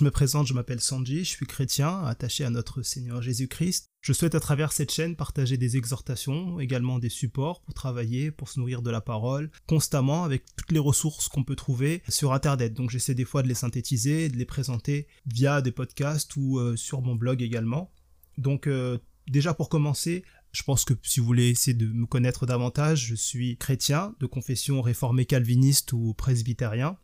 je me présente, je m'appelle Sanji, je suis chrétien, attaché à notre Seigneur Jésus-Christ. Je souhaite à travers cette chaîne partager des exhortations, également des supports pour travailler, pour se nourrir de la parole, constamment avec toutes les ressources qu'on peut trouver sur Internet. Donc j'essaie des fois de les synthétiser, de les présenter via des podcasts ou sur mon blog également. Donc déjà pour commencer, je pense que si vous voulez essayer de me connaître davantage, je suis chrétien, de confession réformée calviniste ou presbytérien.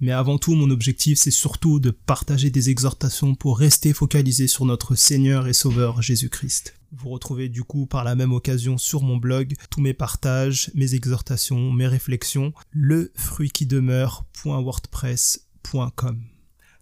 Mais avant tout, mon objectif, c'est surtout de partager des exhortations pour rester focalisé sur notre Seigneur et Sauveur Jésus-Christ. Vous retrouvez du coup par la même occasion sur mon blog tous mes partages, mes exhortations, mes réflexions, lefruitquidemeure.wordpress.com.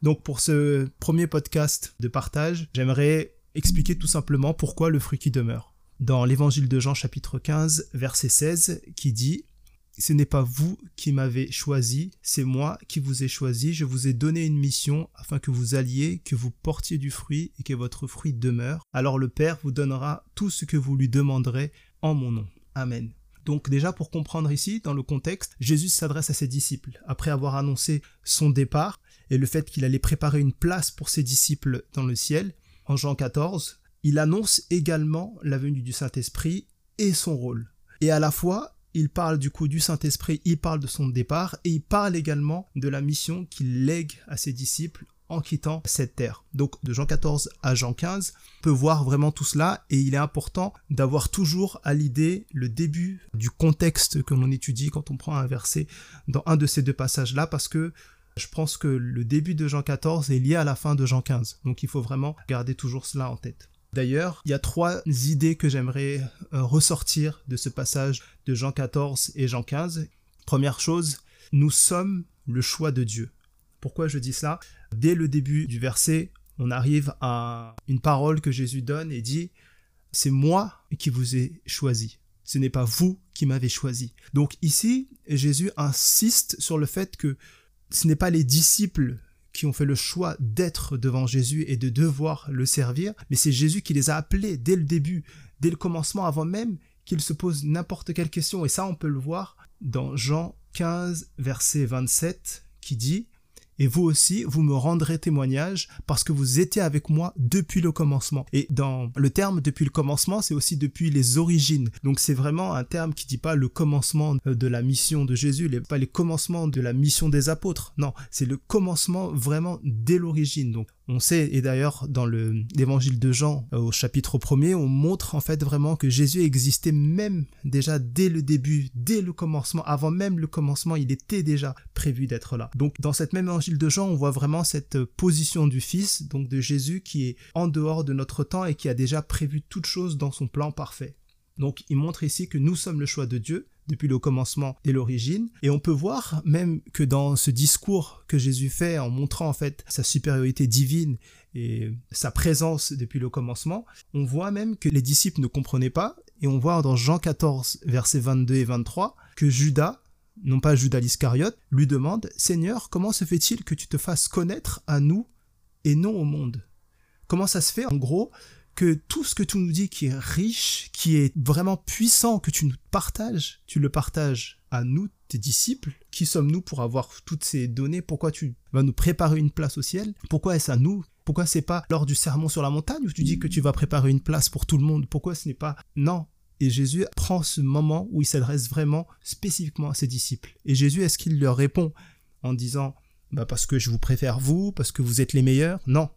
Donc pour ce premier podcast de partage, j'aimerais expliquer tout simplement pourquoi le fruit qui demeure. Dans l'évangile de Jean chapitre 15, verset 16, qui dit: « Ce n'est pas vous qui m'avez choisi, c'est moi qui vous ai choisi. Je vous ai donné une mission afin que vous alliez, que vous portiez du fruit et que votre fruit demeure. Alors le Père vous donnera tout ce que vous lui demanderez en mon nom. Amen. » Donc déjà pour comprendre ici, dans le contexte, Jésus s'adresse à ses disciples. Après avoir annoncé son départ et le fait qu'il allait préparer une place pour ses disciples dans le ciel, en Jean 14, il annonce également la venue du Saint-Esprit et son rôle. Et à la fois, il parle du coup du Saint-Esprit, il parle de son départ et il parle également de la mission qu'il lègue à ses disciples en quittant cette terre. Donc de Jean 14 à Jean 15, on peut voir vraiment tout cela et il est important d'avoir toujours à l'idée le début du contexte que l'on étudie quand on prend un verset dans un de ces deux passages-là, parce que je pense que le début de Jean 14 est lié à la fin de Jean 15. Donc il faut vraiment garder toujours cela en tête. D'ailleurs, il y a trois idées que j'aimerais ressortir de ce passage de Jean 14 et Jean 15. Première chose, nous sommes le choix de Dieu. Pourquoi je dis cela? Dès le début du verset, on arrive à une parole que Jésus donne et dit « C'est moi qui vous ai choisi, ce n'est pas vous qui m'avez choisi. » Donc ici, Jésus insiste sur le fait que ce n'est pas les disciples qui ont fait le choix d'être devant Jésus et de devoir le servir, mais c'est Jésus qui les a appelés dès le début, dès le commencement, avant même qu'ils se posent n'importe quelle question. Et ça, on peut le voir dans Jean 15, verset 27, qui dit « Et vous aussi, vous me rendrez témoignage parce que vous étiez avec moi depuis le commencement. » Et dans le terme « depuis le commencement », c'est aussi « depuis les origines ». Donc c'est vraiment un terme qui ne dit pas le commencement de la mission de Jésus, pas les commencements de la mission des apôtres. Non, c'est le commencement vraiment dès l'origine. Donc on sait, et d'ailleurs dans l'évangile de Jean au chapitre 1er, on montre en fait vraiment que Jésus existait même déjà dès le début, dès le commencement, avant même le commencement, il était déjà prévu d'être là. Donc dans cette même évangile de Jean, on voit vraiment cette position du Fils, donc de Jésus, qui est en dehors de notre temps et qui a déjà prévu toute chose dans son plan parfait. Donc il montre ici que nous sommes le choix de Dieu depuis le commencement dès l'origine, et on peut voir même que dans ce discours que Jésus fait en montrant en fait sa supériorité divine et sa présence depuis le commencement, on voit même que les disciples ne comprenaient pas, et on voit dans Jean 14 versets 22 et 23 que Judas, non pas Judas Iscariote, lui demande « Seigneur, comment se fait-il que tu te fasses connaître à nous et non au monde ?» Comment ça se fait en gros que tout ce que tu nous dis qui est riche, qui est vraiment puissant, que tu nous partages, tu le partages à nous, tes disciples? Qui sommes-nous pour avoir toutes ces données? Pourquoi tu vas nous préparer une place au ciel? Pourquoi est-ce à nous? Pourquoi c'est pas lors du sermon sur la montagne où tu dis que tu vas préparer une place pour tout le monde? Pourquoi ce n'est pas... Non. Et Jésus prend ce moment où il s'adresse vraiment spécifiquement à ses disciples. Et Jésus, est-ce qu'il leur répond en disant « Bah parce que je vous préfère vous, parce que vous êtes les meilleurs ?» Non.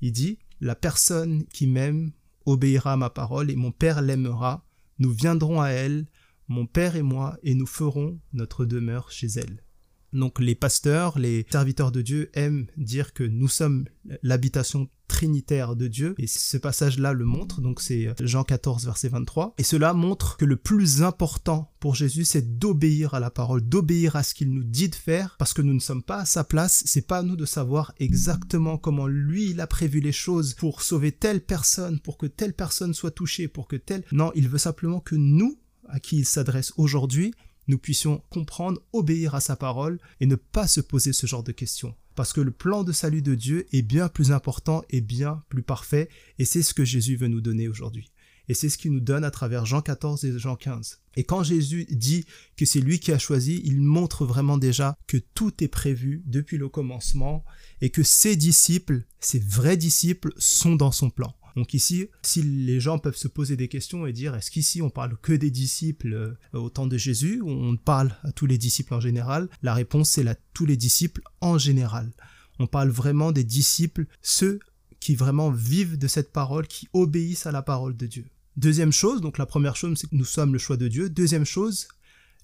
Il dit: la personne qui m'aime obéira à ma parole et mon Père l'aimera. Nous viendrons à elle, mon Père et moi, et nous ferons notre demeure chez elle. Donc les pasteurs, les serviteurs de Dieu aiment dire que nous sommes l'habitation trinitaire de Dieu. Et ce passage-là le montre, donc c'est Jean 14, verset 23. Et cela montre que le plus important pour Jésus, c'est d'obéir à la parole, d'obéir à ce qu'il nous dit de faire, parce que nous ne sommes pas à sa place. C'est pas à nous de savoir exactement comment lui, il a prévu les choses pour sauver telle personne, pour que telle personne soit touchée, pour que telle... Non, il veut simplement que nous, à qui il s'adresse aujourd'hui, nous puissions comprendre, obéir à sa parole et ne pas se poser ce genre de questions. Parce que le plan de salut de Dieu est bien plus important et bien plus parfait, et c'est ce que Jésus veut nous donner aujourd'hui. Et Et c'est ce qu'il nous donne à travers Jean 14 et Jean 15. Et quand Jésus dit que c'est lui qui a choisi, il montre vraiment déjà que tout est prévu depuis le commencement et que ses disciples, ses vrais disciples, sont dans son plan. Donc ici, si les gens peuvent se poser des questions et dire, est-ce qu'ici on parle que des disciples au temps de Jésus ou on parle à tous les disciples en général? La réponse, c'est là, tous les disciples en général. On parle vraiment des disciples, ceux qui vraiment vivent de cette parole, qui obéissent à la parole de Dieu. Deuxième chose, donc la première chose, c'est que nous sommes le choix de Dieu. Deuxième chose,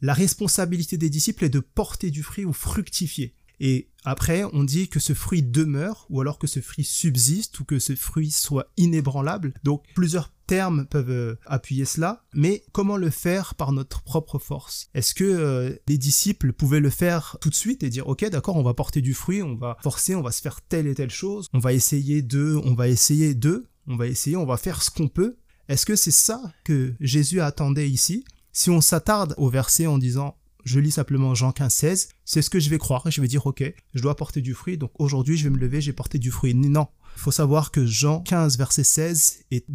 la responsabilité des disciples est de porter du fruit ou fructifier. Et après, on dit que ce fruit demeure, ou alors que ce fruit subsiste, ou que ce fruit soit inébranlable. Donc, plusieurs termes peuvent appuyer cela, mais comment le faire par notre propre force? Est-ce que les disciples pouvaient le faire tout de suite et dire « Ok, d'accord, on va porter du fruit, on va forcer, on va se faire telle et telle chose, on va essayer, on va faire ce qu'on peut ». Est-ce que c'est ça que Jésus attendait ici? Si on s'attarde au verset en disant je lis simplement Jean 15:16, c'est ce que je vais croire, je vais dire ok, je dois porter du fruit, donc aujourd'hui je vais me lever, j'ai porté du fruit. Non, il faut savoir que Jean 15 verset 16 est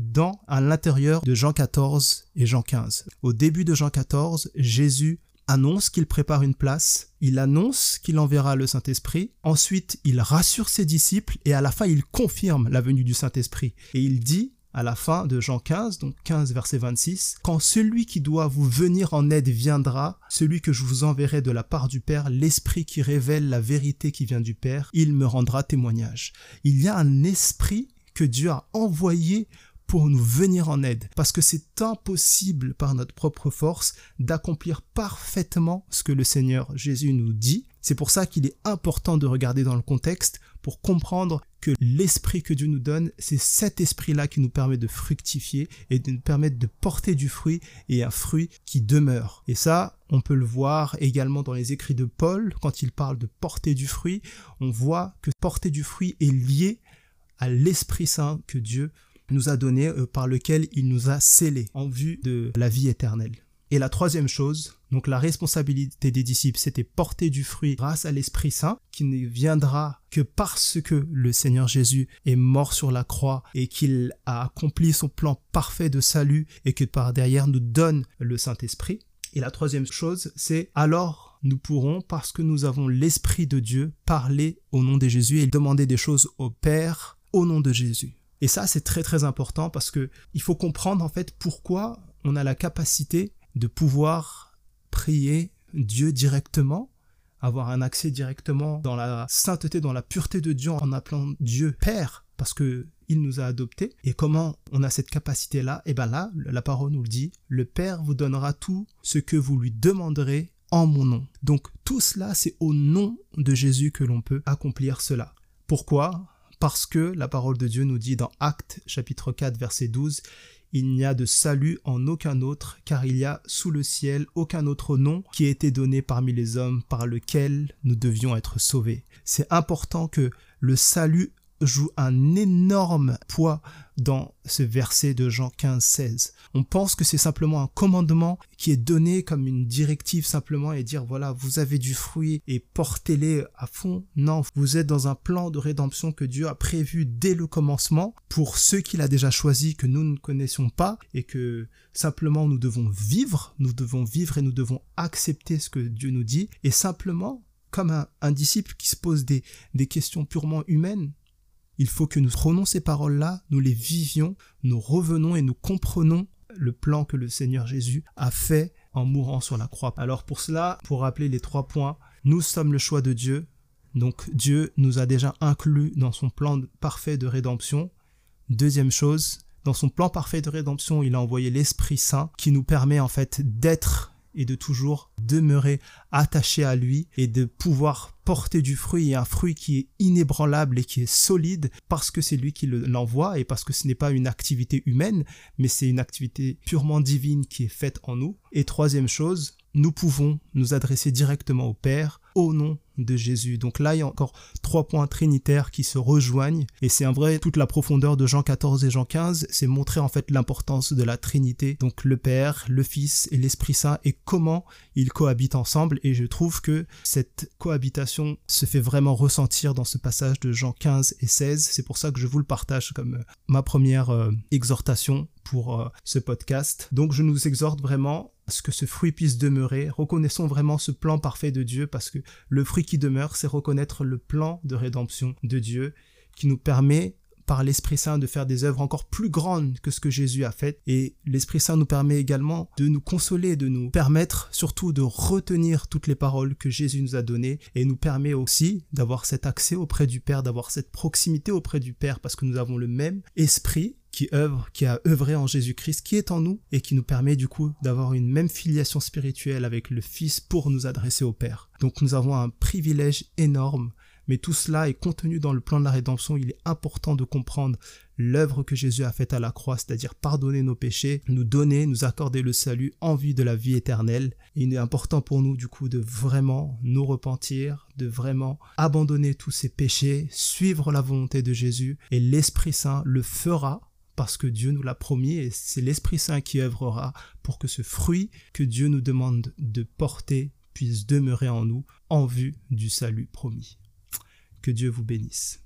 à l'intérieur de Jean 14 et Jean 15. Au début de Jean 14, Jésus annonce qu'il prépare une place, il annonce qu'il enverra le Saint-Esprit, ensuite il rassure ses disciples et à la fin il confirme la venue du Saint-Esprit et il dit à la fin de Jean 15, donc 15 verset 26, « Quand celui qui doit vous venir en aide viendra, celui que je vous enverrai de la part du Père, l'Esprit qui révèle la vérité qui vient du Père, il me rendra témoignage. » Il y a un esprit que Dieu a envoyé pour nous venir en aide, parce que c'est impossible par notre propre force d'accomplir parfaitement ce que le Seigneur Jésus nous dit. C'est pour ça qu'il est important de regarder dans le contexte pour comprendre que l'esprit que Dieu nous donne, c'est cet esprit-là qui nous permet de fructifier et de nous permettre de porter du fruit et un fruit qui demeure. Et ça, on peut le voir également dans les écrits de Paul, quand il parle de porter du fruit, on voit que porter du fruit est lié à l'Esprit Saint que Dieu nous a donné, par lequel il nous a scellés en vue de la vie éternelle. Et la troisième chose, donc la responsabilité des disciples, c'était porter du fruit grâce à l'Esprit Saint qui ne viendra que parce que le Seigneur Jésus est mort sur la croix et qu'il a accompli son plan parfait de salut et que par derrière nous donne le Saint-Esprit. Et la troisième chose, c'est alors nous pourrons, parce que nous avons l'Esprit de Dieu, parler au nom de Jésus et demander des choses au Père au nom de Jésus. Et ça, c'est très très important parce que il faut comprendre en fait pourquoi on a la capacité de pouvoir prier Dieu directement, avoir un accès directement dans la sainteté, dans la pureté de Dieu en appelant Dieu Père parce qu'il nous a adoptés. Et comment on a cette capacité-là? Et bien là, la parole nous le dit, le Père vous donnera tout ce que vous lui demanderez en mon nom. Donc tout cela, c'est au nom de Jésus que l'on peut accomplir cela. Pourquoi? Parce que la parole de Dieu nous dit dans Actes chapitre 4 verset 12, « Il n'y a de salut en aucun autre, car il n'y a sous le ciel aucun autre nom qui ait été donné parmi les hommes par lequel nous devions être sauvés. » C'est important que le salut joue un énorme poids dans ce verset de Jean 15-16. On pense que c'est simplement un commandement qui est donné comme une directive simplement et dire voilà, vous avez du fruit et portez-les à fond. Non, vous êtes dans un plan de rédemption que Dieu a prévu dès le commencement pour ceux qu'il a déjà choisis que nous ne connaissions pas et que simplement nous devons vivre et nous devons accepter ce que Dieu nous dit et simplement comme un disciple qui se pose des questions purement humaines. Il faut que nous prenions ces paroles-là, nous les vivions, nous revenons et nous comprenons le plan que le Seigneur Jésus a fait en mourant sur la croix. Alors pour cela, pour rappeler les trois points, nous sommes le choix de Dieu. Donc Dieu nous a déjà inclus dans son plan parfait de rédemption. Deuxième chose, dans son plan parfait de rédemption, il a envoyé l'Esprit Saint qui nous permet en fait d'être et de toujours demeurer attaché à lui et de pouvoir porter du fruit et un fruit qui est inébranlable et qui est solide parce que c'est lui qui l'envoie et parce que ce n'est pas une activité humaine mais c'est une activité purement divine qui est faite en nous. Et troisième chose, nous pouvons nous adresser directement au Père au nom de Jésus. Donc là, il y a encore trois points trinitaires qui se rejoignent et c'est un vrai, toute la profondeur de Jean 14 et Jean 15, c'est montrer en fait l'importance de la Trinité, donc le Père, le Fils et l'Esprit Saint et comment ils cohabitent ensemble. Et je trouve que cette cohabitation se fait vraiment ressentir dans ce passage de Jean 15 et 16. C'est pour ça que je vous le partage comme ma première exhortation pour ce podcast. Donc je nous exhorte vraiment à ce que ce fruit puisse demeurer. Reconnaissons vraiment ce plan parfait de Dieu, parce que le fruit qui demeure, c'est reconnaître le plan de rédemption de Dieu qui nous permet par l'Esprit Saint de faire des œuvres encore plus grandes que ce que Jésus a fait. Et l'Esprit Saint nous permet également de nous consoler, de nous permettre surtout de retenir toutes les paroles que Jésus nous a données, et nous permet aussi d'avoir cet accès auprès du Père, d'avoir cette proximité auprès du Père, parce que nous avons le même esprit qui œuvre, qui a œuvré en Jésus-Christ, qui est en nous et qui nous permet du coup d'avoir une même filiation spirituelle avec le Fils pour nous adresser au Père. Donc nous avons un privilège énorme, mais tout cela est contenu dans le plan de la rédemption. Il est important de comprendre l'œuvre que Jésus a faite à la croix, c'est-à-dire pardonner nos péchés, nous donner, nous accorder le salut en vue de la vie éternelle. Et il est important pour nous du coup de vraiment nous repentir, de vraiment abandonner tous ces péchés, suivre la volonté de Jésus, et l'Esprit Saint le fera, parce que Dieu nous l'a promis, et c'est l'Esprit Saint qui œuvrera pour que ce fruit que Dieu nous demande de porter puisse demeurer en nous en vue du salut promis. Que Dieu vous bénisse.